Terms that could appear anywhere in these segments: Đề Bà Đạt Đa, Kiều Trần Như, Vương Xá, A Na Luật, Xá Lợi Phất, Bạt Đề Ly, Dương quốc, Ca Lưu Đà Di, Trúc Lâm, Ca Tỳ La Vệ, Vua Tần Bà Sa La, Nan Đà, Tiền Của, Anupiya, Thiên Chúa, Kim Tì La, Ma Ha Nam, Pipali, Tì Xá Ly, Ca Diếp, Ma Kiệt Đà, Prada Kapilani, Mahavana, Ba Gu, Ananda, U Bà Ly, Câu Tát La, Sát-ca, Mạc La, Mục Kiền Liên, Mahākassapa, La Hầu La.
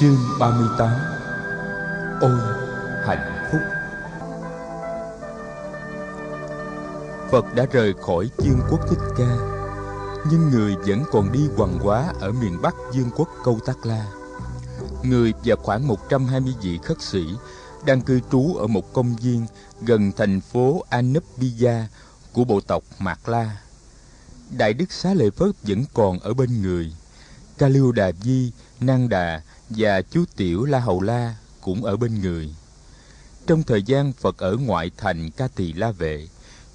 Chương 38. Ôi hạnh phúc! Phật đã rời khỏi Dương quốc Thích Ca, nhưng Người vẫn còn đi hoằng hóa ở miền Bắc Dương quốc Câu Tát La. Người và khoảng 120 vị khất sĩ đang cư trú ở một công viên gần thành phố Anupiya của bộ tộc Mạc La. Đại đức Xá Lợi Phất vẫn còn ở bên người. Ca Lưu Đà Di, Nan Đà và chú tiểu La Hầu La cũng ở bên người. Trong thời gian Phật ở ngoại thành Ca Tỳ La Vệ,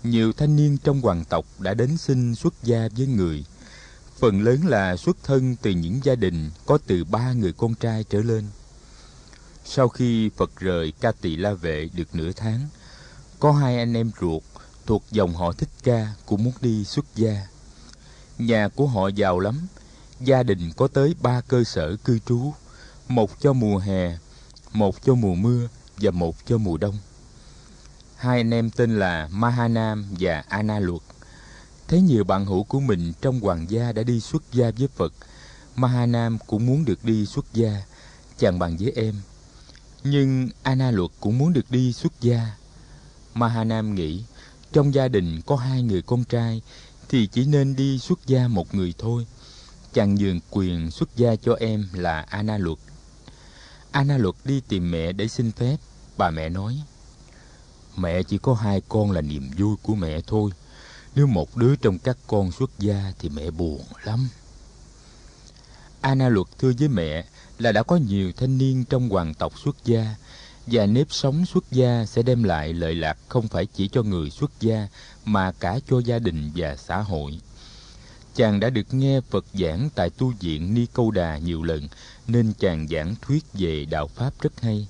nhiều thanh niên trong hoàng tộc đã đến xin xuất gia với Người. Phần lớn là xuất thân từ những gia đình có từ 3 người con trai trở lên. Sau khi Phật rời Ca Tỳ La Vệ được nửa tháng, có 2 anh em ruột thuộc dòng họ Thích Ca cũng muốn đi xuất gia. Nhà của họ giàu lắm, gia đình có tới 3 cơ sở cư trú, một cho mùa hè, một cho mùa mưa và một cho mùa đông. 2 anh em tên là Ma Ha Nam và A Na Luật. Thấy nhiều bạn hữu của mình trong hoàng gia đã đi xuất gia với Phật, Ma Ha Nam cũng muốn được đi xuất gia, chàng bàn với em. Nhưng A Na Luật cũng muốn được đi xuất gia. Ma Ha Nam nghĩ trong gia đình có 2 người con trai thì chỉ nên đi xuất gia một người thôi. Chàng nhường quyền xuất gia cho em là A Na Luật. A Na Luật đi tìm mẹ để xin phép. Bà mẹ nói: "Mẹ chỉ có 2 con là niềm vui của mẹ thôi. Nếu một đứa trong các con xuất gia thì mẹ buồn lắm." A Na Luật thưa với mẹ là đã có nhiều thanh niên trong hoàng tộc xuất gia, và nếp sống xuất gia sẽ đem lại lợi lạc không phải chỉ cho người xuất gia mà cả cho gia đình và xã hội. Chàng đã được nghe Phật giảng tại tu viện Ni Câu Đà nhiều lần, nên chàng giảng thuyết về đạo Pháp rất hay.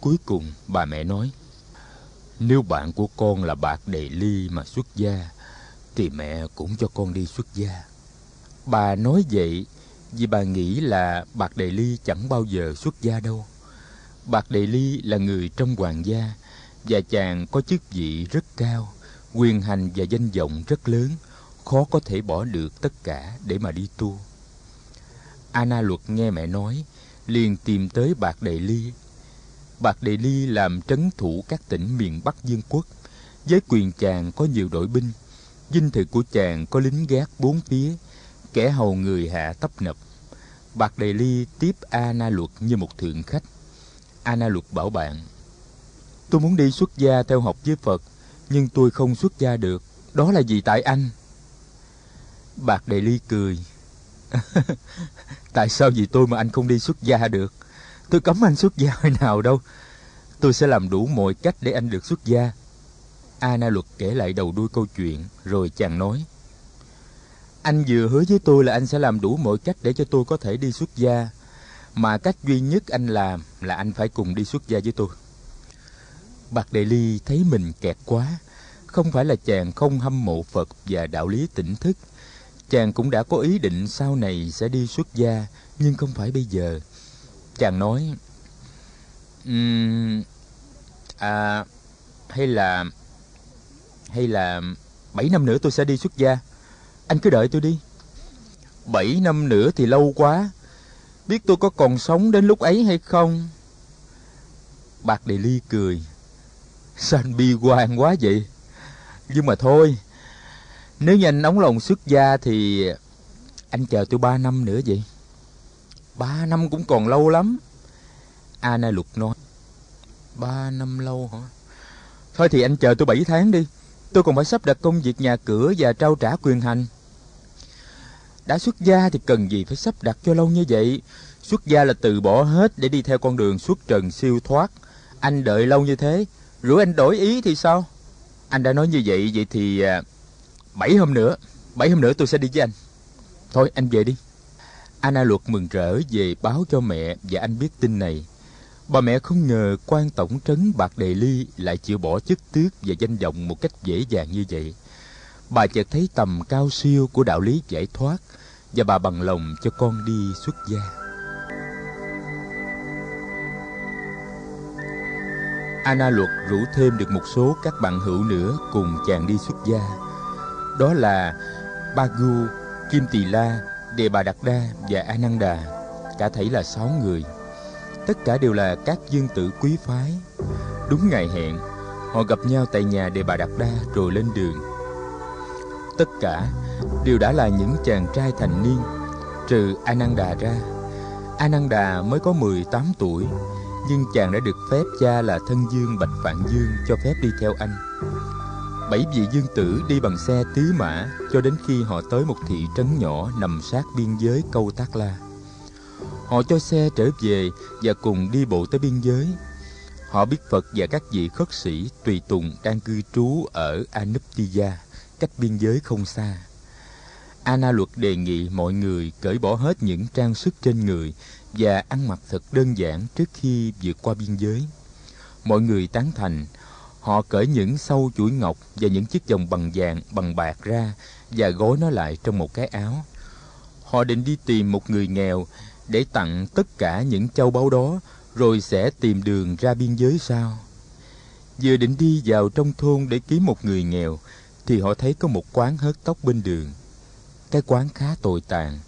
Cuối cùng bà mẹ nói: "Nếu bạn của con là Bạt Đề Ly mà xuất gia thì mẹ cũng cho con đi xuất gia." Bà nói vậy vì bà nghĩ là Bạt Đề Ly chẳng bao giờ xuất gia đâu. Bạt Đề Ly là người trong hoàng gia, và chàng có chức vị rất cao, quyền hành và danh vọng rất lớn, khó có thể bỏ được tất cả để mà đi tu. A Na Luật nghe mẹ nói, liền tìm tới Bạt Đề Ly. Bạt Đề Ly làm trấn thủ các tỉnh miền Bắc Dương quốc. Với quyền chàng có nhiều đội binh, dinh thự của chàng có lính gác 4 phía, kẻ hầu người hạ tấp nập. Bạt Đề Ly tiếp A Na Luật như một thượng khách. A Na Luật bảo bạn: "Tôi muốn đi xuất gia theo học với Phật, nhưng tôi không xuất gia được. Đó là vì tại anh." Bạt Đề Ly cười: "Tại sao vì tôi mà anh không đi xuất gia được? Tôi cấm anh xuất gia hồi nào đâu. Tôi sẽ làm đủ mọi cách để anh được xuất gia." A Na Luật kể lại đầu đuôi câu chuyện, rồi chàng nói: "Anh vừa hứa với tôi là anh sẽ làm đủ mọi cách để cho tôi có thể đi xuất gia, mà cách duy nhất anh làm là anh phải cùng đi xuất gia với tôi." Bạt Đề Ly thấy mình kẹt quá. Không phải là chàng không hâm mộ Phật và đạo lý tỉnh thức, chàng cũng đã có ý định sau này sẽ đi xuất gia, nhưng không phải bây giờ. Chàng nói: Hay là 7 năm nữa tôi sẽ đi xuất gia. Anh cứ đợi tôi đi." "7 năm nữa thì lâu quá. Biết tôi có còn sống đến lúc ấy hay không?" Bạt Đề Ly cười: "Sao anh bi quan quá vậy? Nhưng mà thôi, nếu như anh nóng lòng xuất gia thì anh chờ tôi 3 năm nữa vậy." "3 năm cũng còn lâu lắm." A Na Luật nói. "3 năm lâu hả? Thôi thì anh chờ tôi 7 tháng đi. Tôi còn phải sắp đặt công việc nhà cửa và trao trả quyền hành. Đã xuất gia thì cần gì phải sắp đặt cho lâu như vậy. Xuất gia là từ bỏ hết để đi theo con đường xuất trần siêu thoát. Anh đợi lâu như thế, rủi anh đổi ý thì sao? Anh đã nói như vậy, vậy thì 7 hôm nữa tôi sẽ đi với anh. Thôi anh về đi." A Na Luật mừng rỡ về báo cho mẹ và anh biết tin này. Bà mẹ không ngờ quan tổng trấn Bạt Đề Ly lại chịu bỏ chức tước và danh vọng một cách dễ dàng như vậy. Bà chợt thấy tầm cao siêu của đạo lý giải thoát, và bà bằng lòng cho con đi xuất gia. A Na Luật rủ thêm được một số các bạn hữu nữa cùng chàng đi xuất gia. Đó là Ba Gu, Kim Tì La, Đề Bà Đạt Đa và Ananda. Cả thảy là 6 người. tất cả đều là các dương tử quý phái. Đúng ngày hẹn, họ gặp nhau tại nhà Đề Bà Đạt Đa rồi lên đường. Tất cả đều đã là những chàng trai thành niên, trừ Ananda ra. Ananda mới có 18 tuổi, nhưng chàng đã được phép cha là Thân Dương Bạch Phạn Dương cho phép đi theo anh. 7 vị dương tử đi bằng xe tứ mã cho đến khi họ tới một thị trấn nhỏ nằm sát biên giới Câu Tát La. Họ cho xe trở về và cùng đi bộ tới biên giới. Họ biết Phật và các vị khất sĩ tùy tùng đang cư trú ở Anupiya, cách biên giới không xa. A Na Luật đề nghị mọi người cởi bỏ hết những trang sức trên người và ăn mặc thật đơn giản trước khi vượt qua biên giới. Mọi người tán thành. Họ cởi những sâu chuỗi ngọc và những chiếc vòng bằng vàng, bằng bạc ra và gói nó lại trong một cái áo. Họ định đi tìm một người nghèo để tặng tất cả những châu báu đó, rồi sẽ tìm đường ra biên giới sau. Vừa định đi vào trong thôn để kiếm một người nghèo thì họ thấy có một quán hớt tóc bên đường. Cái quán khá tồi tàn.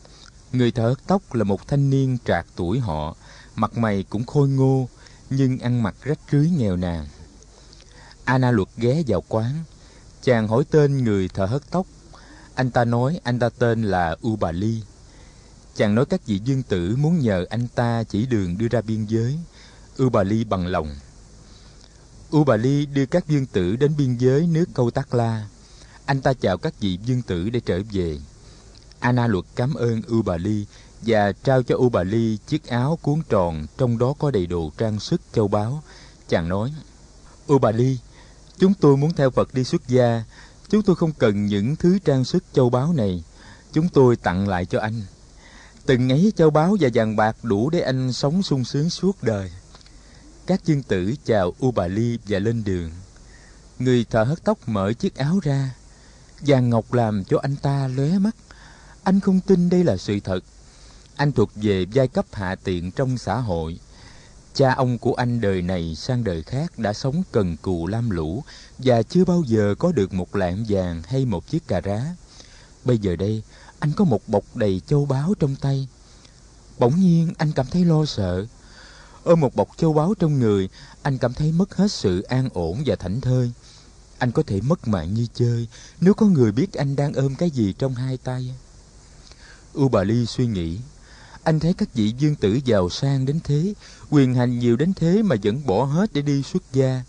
Người thợ hớt tóc là một thanh niên trạc tuổi họ, mặt mày cũng khôi ngô nhưng ăn mặc rách rưới nghèo nàn. A Na Luật ghé vào quán. Chàng hỏi tên người thợ hớt tóc. Anh ta nói anh ta tên là U Bà Ly. Chàng nói các vị dương tử muốn nhờ anh ta chỉ đường đưa ra biên giới. U Bà Ly bằng lòng. U Bà Ly đưa các dương tử đến biên giới nước Câu Tát La. Anh ta chào các vị dương tử để trở về. A Na Luật cảm ơn U Bà Ly và trao cho U Bà Ly chiếc áo cuốn tròn, trong đó có đầy đủ trang sức châu báu. Chàng nói: U Bà Ly, chúng tôi muốn theo Phật đi xuất gia. Chúng tôi không cần những thứ trang sức châu báu này. Chúng tôi tặng lại cho anh. Từng ấy châu báu và vàng bạc đủ để anh sống sung sướng suốt đời. Các dương tử chào U Bà Ly và lên đường. Người thợ hớt tóc mở chiếc áo ra. Vàng ngọc làm cho anh ta lóe mắt. Anh không tin đây là sự thật. Anh thuộc về giai cấp hạ tiện trong xã hội. Cha ông của anh đời này sang đời khác đã sống cần cù lam lũ và chưa bao giờ có được một lạng vàng hay một chiếc cà rá. Bây giờ đây, anh có một bọc đầy châu báu trong tay. Bỗng nhiên, anh cảm thấy lo sợ. Ôm một bọc châu báu trong người, anh cảm thấy mất hết sự an ổn và thảnh thơi. Anh có thể mất mạng như chơi nếu có người biết anh đang ôm cái gì trong hai tay. U Bà Ly suy nghĩ. Anh thấy các vị dương tử giàu sang đến thế, quyền hành nhiều đến thế mà vẫn bỏ hết để đi xuất gia.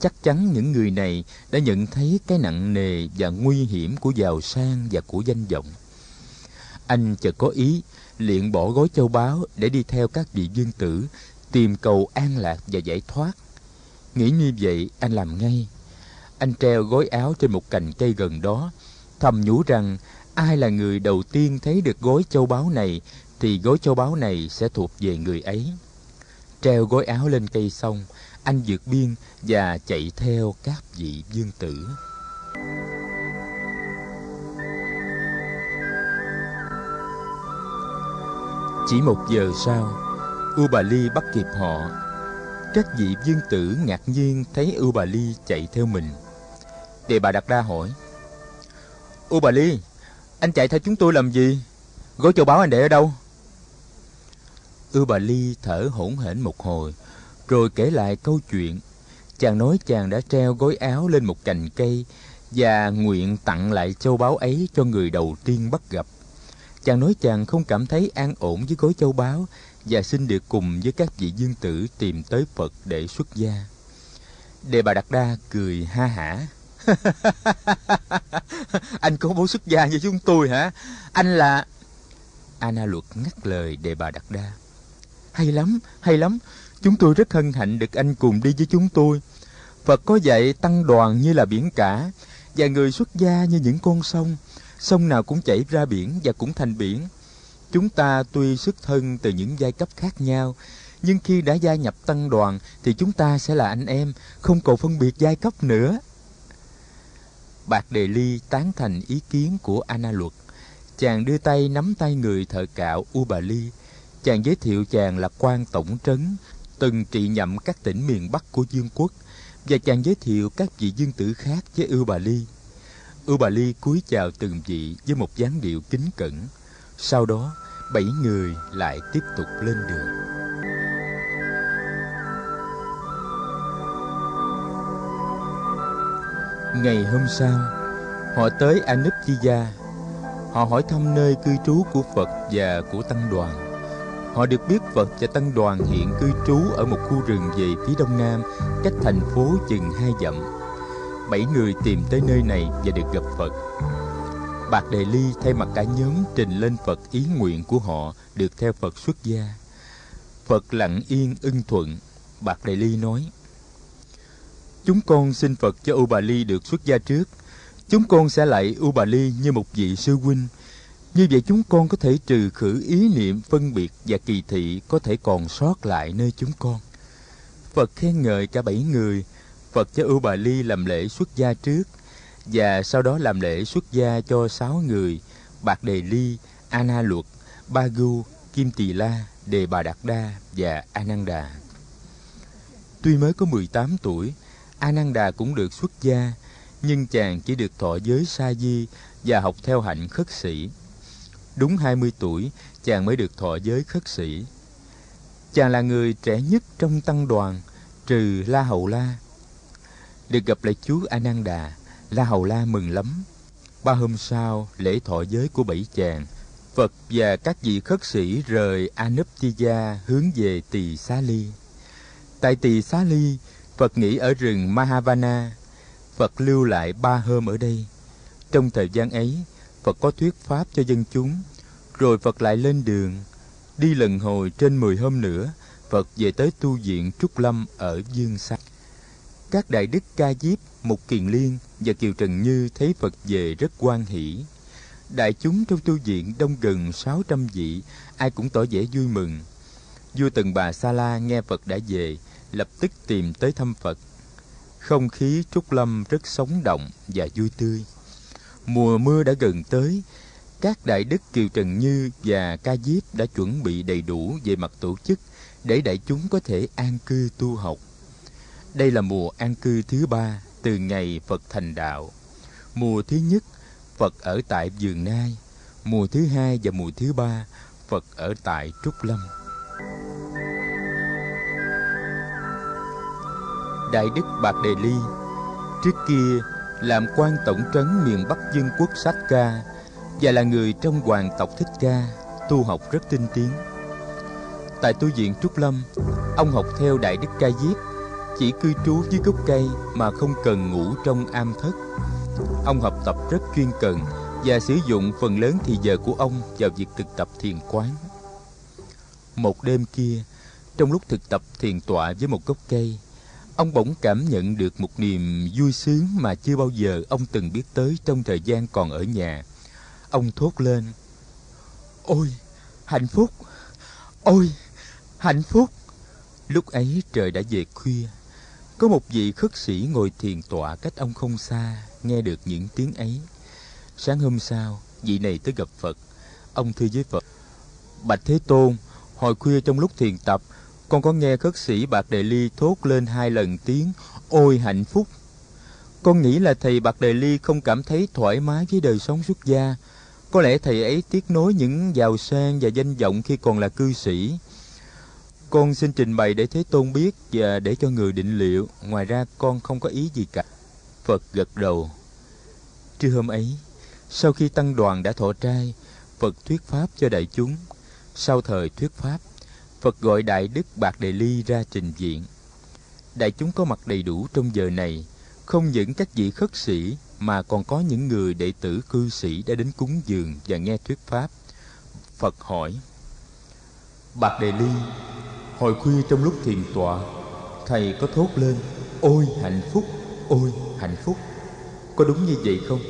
Chắc chắn những người này đã nhận thấy cái nặng nề và nguy hiểm của giàu sang và của danh vọng. Anh chợt có ý, liền bỏ gói châu báu để đi theo các vị dương tử, tìm cầu an lạc và giải thoát. Nghĩ như vậy, anh làm ngay. Anh treo gói áo trên một cành cây gần đó, thầm nhủ rằng ai là người đầu tiên thấy được gói châu báu này thì gói châu báu này sẽ thuộc về người ấy. Treo gói áo lên cây xong, anh vượt biên và chạy theo các vị dương tử. Chỉ một giờ sau, U Bà Ly bắt kịp họ. Các vị dương tử ngạc nhiên thấy U Bà Ly chạy theo mình. Đề Bà Đạt Đa hỏi: U Bà Ly, anh chạy theo chúng tôi làm gì? Gói châu báu anh để ở đâu? U Bà Ly thở hổn hển một hồi, rồi kể lại câu chuyện. Chàng nói chàng đã treo gói áo lên một cành cây và nguyện tặng lại châu báu ấy cho người đầu tiên bắt gặp. Chàng nói chàng không cảm thấy an ổn với gói châu báu và xin được cùng với các vị dương tử tìm tới Phật để xuất gia. Đề Bà Đạt Đa cười ha hả. Anh có muốn xuất gia như chúng tôi hả? Anh là... A Na Luật ngắt lời Đề Bà Đạt Đa. Hay lắm, hay lắm. Chúng tôi rất hân hạnh được anh cùng đi với chúng tôi. Phật có dạy tăng đoàn như là biển cả, và người xuất gia như những con sông. Sông nào cũng chảy ra biển và cũng thành biển. Chúng ta tuy xuất thân từ những giai cấp khác nhau, nhưng khi đã gia nhập tăng đoàn thì chúng ta sẽ là anh em, không còn phân biệt giai cấp nữa. Bạt Đề Ly tán thành ý kiến của A Na Luật. Chàng đưa tay nắm tay người thợ cạo U Bà Ly. Chàng giới thiệu chàng là quan tổng trấn, từng trị nhậm các tỉnh miền Bắc của Dương quốc, và chàng giới thiệu các vị dương tử khác với U Bà Ly. U Bà Ly cúi chào từng vị với một dáng điệu kính cẩn. Sau đó, 7 người lại tiếp tục lên đường. Ngày hôm sau, họ tới Anupiya. Họ hỏi thăm nơi cư trú của Phật và của Tăng đoàn. Họ được biết Phật và Tăng đoàn hiện cư trú ở một khu rừng về phía đông nam, cách thành phố chừng 2 dặm. 7 người tìm tới nơi này và được gặp Phật. Bạt Đề Ly thay mặt cả nhóm trình lên Phật ý nguyện của họ được theo Phật xuất gia. Phật lặng yên ưng thuận. Bạt Đề Ly nói: Chúng con xin Phật cho U Bà Ly được xuất gia trước. Chúng con sẽ lại U Bà Ly như một vị sư huynh. Như vậy chúng con có thể trừ khử ý niệm phân biệt và kỳ thị có thể còn sót lại nơi chúng con. Phật khen ngợi cả 7 người. Phật cho U Bà Ly làm lễ xuất gia trước, và sau đó làm lễ xuất gia cho 6 người: Bạt Đề Ly, A Na Luật, Ba Gu, Kim Tì La, Đề Bà Đạt Đa và Ananda. Tuy mới có 18 tuổi, Ananda cũng được xuất gia, nhưng chàng chỉ được thọ giới sa di và học theo hạnh khất sĩ. Đúng 20 tuổi, chàng mới được thọ giới khất sĩ. Chàng là người trẻ nhất trong tăng đoàn, trừ La Hầu La. Được gặp lại chú Ananda, La Hầu La mừng lắm. 3 hôm sau, lễ thọ giới của 7 chàng, Phật và các vị khất sĩ rời Anupiya hướng về Tì Xá Ly. Tại Tì Xá Ly, Phật nghỉ ở rừng Mahavana. Phật lưu lại 3 hôm ở đây. Trong thời gian ấy, Phật có thuyết pháp cho dân chúng, rồi Phật lại lên đường. Đi lần hồi trên 10 hôm nữa, Phật về tới tu viện Trúc Lâm ở Vương Xá. Các đại đức Ca Diếp, Mục Kiền Liên và Kiều Trần Như thấy Phật về rất hoan hỷ. Đại chúng trong tu viện đông gần 600 vị, ai cũng tỏ vẻ vui mừng. Vua Tần Bà Sa La nghe Phật đã về, lập tức tìm tới thăm Phật. Không khí Trúc Lâm rất sống động và vui tươi. Mùa mưa đã gần tới, các đại đức Kiều Trần Như và Ca Diếp đã chuẩn bị đầy đủ về mặt tổ chức để đại chúng có thể an cư tu học. Đây là mùa an cư thứ 3 từ ngày Phật thành đạo. Mùa thứ nhất, Phật ở tại Vườn Nai. Mùa thứ 2 và mùa thứ 3, Phật ở tại Trúc Lâm. Đại đức Bạt Đề Ly trước kia làm quan tổng trấn miền Bắc Dương quốc Sát-ca và là người trong hoàng tộc Thích Ca, tu học rất tinh tiến. Tại tu viện Trúc Lâm, ông học theo đại đức Ca Diếp, chỉ cư trú dưới gốc cây mà không cần ngủ trong am thất. Ông học tập rất chuyên cần và sử dụng phần lớn thì giờ của ông vào việc thực tập thiền quán. Một đêm kia, trong lúc thực tập thiền tọa với một gốc cây, ông bỗng cảm nhận được một niềm vui sướng mà chưa bao giờ ông từng biết tới trong thời gian còn ở nhà. Ông thốt lên: Ôi, hạnh phúc! Ôi, hạnh phúc! Lúc ấy trời đã về khuya. Có một vị khất sĩ ngồi thiền tọa cách ông không xa, nghe được những tiếng ấy. Sáng hôm sau, vị này tới gặp Phật. Ông thưa với Phật: Bạch Thế Tôn, hồi khuya trong lúc thiền tập, con có nghe khất sĩ Bạt Đề Ly thốt lên 2 lần tiếng "Ôi hạnh phúc". Con nghĩ là thầy Bạt Đề Ly không cảm thấy thoải mái với đời sống xuất gia. Có lẽ thầy ấy tiếc nối những giàu sang và danh vọng khi còn là cư sĩ. Con xin trình bày để Thế Tôn biết và để cho người định liệu. Ngoài ra con không có ý gì cả. Phật gật đầu. Trưa hôm ấy, sau khi tăng đoàn đã thọ trai, Phật thuyết pháp cho đại chúng. Sau thời thuyết pháp, Phật gọi đại đức Bạt Đề Ly ra trình diện. Đại chúng có mặt đầy đủ trong giờ này, không những các vị khất sĩ mà còn có những người đệ tử cư sĩ đã đến cúng dường và nghe thuyết pháp. Phật hỏi: Bạt Đề Ly, hồi khuya trong lúc thiền tọa, thầy có thốt lên "Ôi hạnh phúc, ôi hạnh phúc", có đúng như vậy không?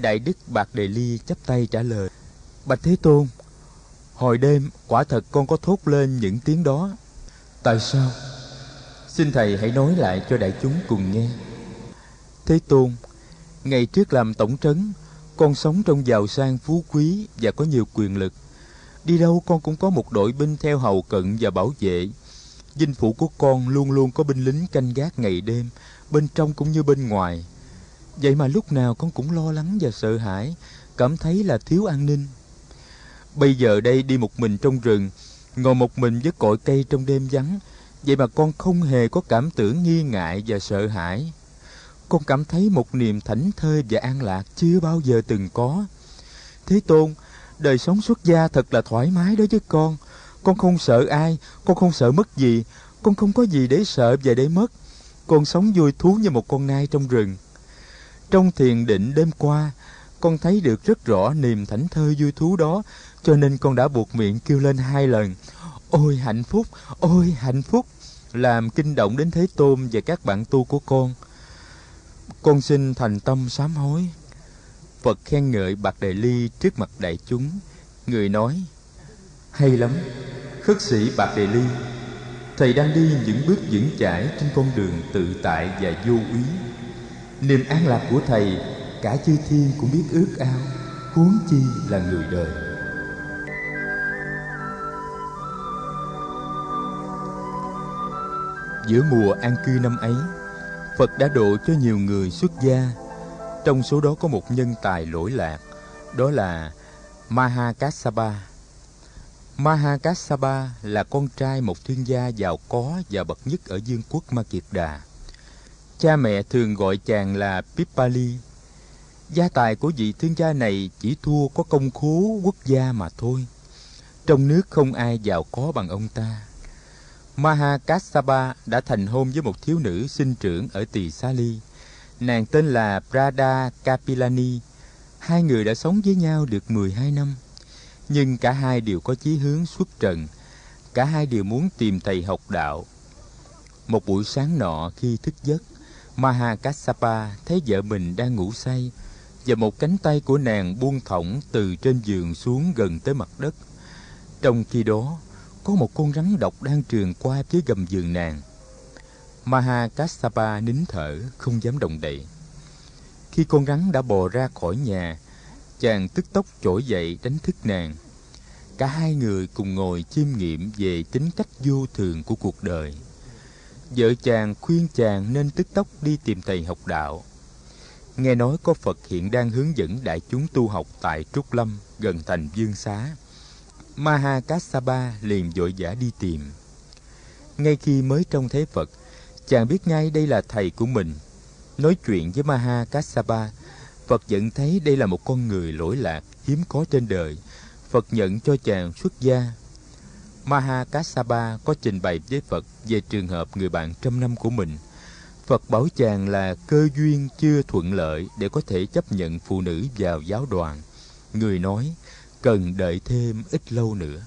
Đại đức Bạt Đề Ly chắp tay trả lời: Bạch Thế Tôn, hồi đêm quả thật con có thốt lên những tiếng đó. Tại sao? Xin thầy hãy nói lại cho đại chúng cùng nghe. Thế Tôn, ngày trước làm tổng trấn, con sống trong giàu sang phú quý và có nhiều quyền lực. Đi đâu con cũng có một đội binh theo hầu cận và bảo vệ. Dinh phủ của con luôn luôn có binh lính canh gác ngày đêm, bên trong cũng như bên ngoài. Vậy mà lúc nào con cũng lo lắng và sợ hãi, cảm thấy là thiếu an ninh. Bây giờ đây đi một mình trong rừng, ngồi một mình với cội cây trong đêm vắng, vậy mà con không hề có cảm tưởng nghi ngại và sợ hãi. con cảm thấy một niềm thảnh thơi và an lạc chưa bao giờ từng có. Thế Tôn, đời sống xuất gia thật là thoải mái đối với con không sợ ai, con không sợ mất gì, con không có gì để sợ và để mất, con sống vui thú như một con nai trong rừng. Trong thiền định đêm qua, con thấy được rất rõ niềm thảnh thơi vui thú đó, cho nên con đã buộc miệng kêu lên 2 lần, ôi hạnh phúc, ôi hạnh phúc, làm kinh động đến Thế Tôn và các bạn tu của con. Con xin thành tâm sám hối. Phật khen ngợi Bạt Đề Ly trước mặt đại chúng. Người nói, hay lắm, khất sĩ Bạt Đề Ly, thầy đang đi những bước vững chãi trên con đường tự tại và vô úy. Niềm an lạc của thầy, cả chư thiên cũng biết ước ao, huống chi là người đời. Giữa mùa an cư năm ấy, Phật đã độ cho nhiều người xuất gia. Trong số đó có một nhân tài lỗi lạc, đó là Mahākassapa. Mahākassapa là con trai một thương gia giàu có và bậc nhất ở Dương quốc Ma Kiệt Đà. Cha mẹ thường gọi chàng là Pipali. Gia tài của vị thương gia này chỉ thua có công khố quốc gia mà thôi. Trong nước không ai giàu có bằng ông ta. Mahākassapa đã thành hôn với một thiếu nữ sinh trưởng ở Tì Xá Ly. Nàng tên là Prada Kapilani. Hai người đã sống với nhau được 12 năm. Nhưng cả hai đều có chí hướng xuất trần. Cả hai đều muốn tìm thầy học đạo. Một buổi sáng nọ khi thức giấc, Mahākassapa thấy vợ mình đang ngủ say và một cánh tay của nàng buông thõng từ trên giường xuống gần tới mặt đất. Trong khi đó, có một con rắn độc đang trườn qua phía gầm giường nàng. Mahākassapa nín thở, không dám động đậy. Khi con rắn đã bò ra khỏi nhà, chàng tức tốc trỗi dậy đánh thức nàng. Cả hai người cùng ngồi chiêm nghiệm về tính cách vô thường của cuộc đời. Vợ chàng khuyên chàng nên tức tốc đi tìm thầy học đạo. Nghe nói có Phật hiện đang hướng dẫn đại chúng tu học tại Trúc Lâm, gần thành Vương Xá. Mahākassapa liền vội vã đi tìm. Ngay khi mới trông thấy Phật, chàng biết ngay đây là thầy của mình. Nói chuyện với Mahākassapa, Phật nhận thấy đây là một con người lỗi lạc, hiếm có trên đời. Phật nhận cho chàng xuất gia. Mahākassapa có trình bày với Phật về trường hợp người bạn trăm năm của mình. Phật bảo chàng là cơ duyên chưa thuận lợi để có thể chấp nhận phụ nữ vào giáo đoàn. Người nói, cần đợi thêm ít lâu nữa.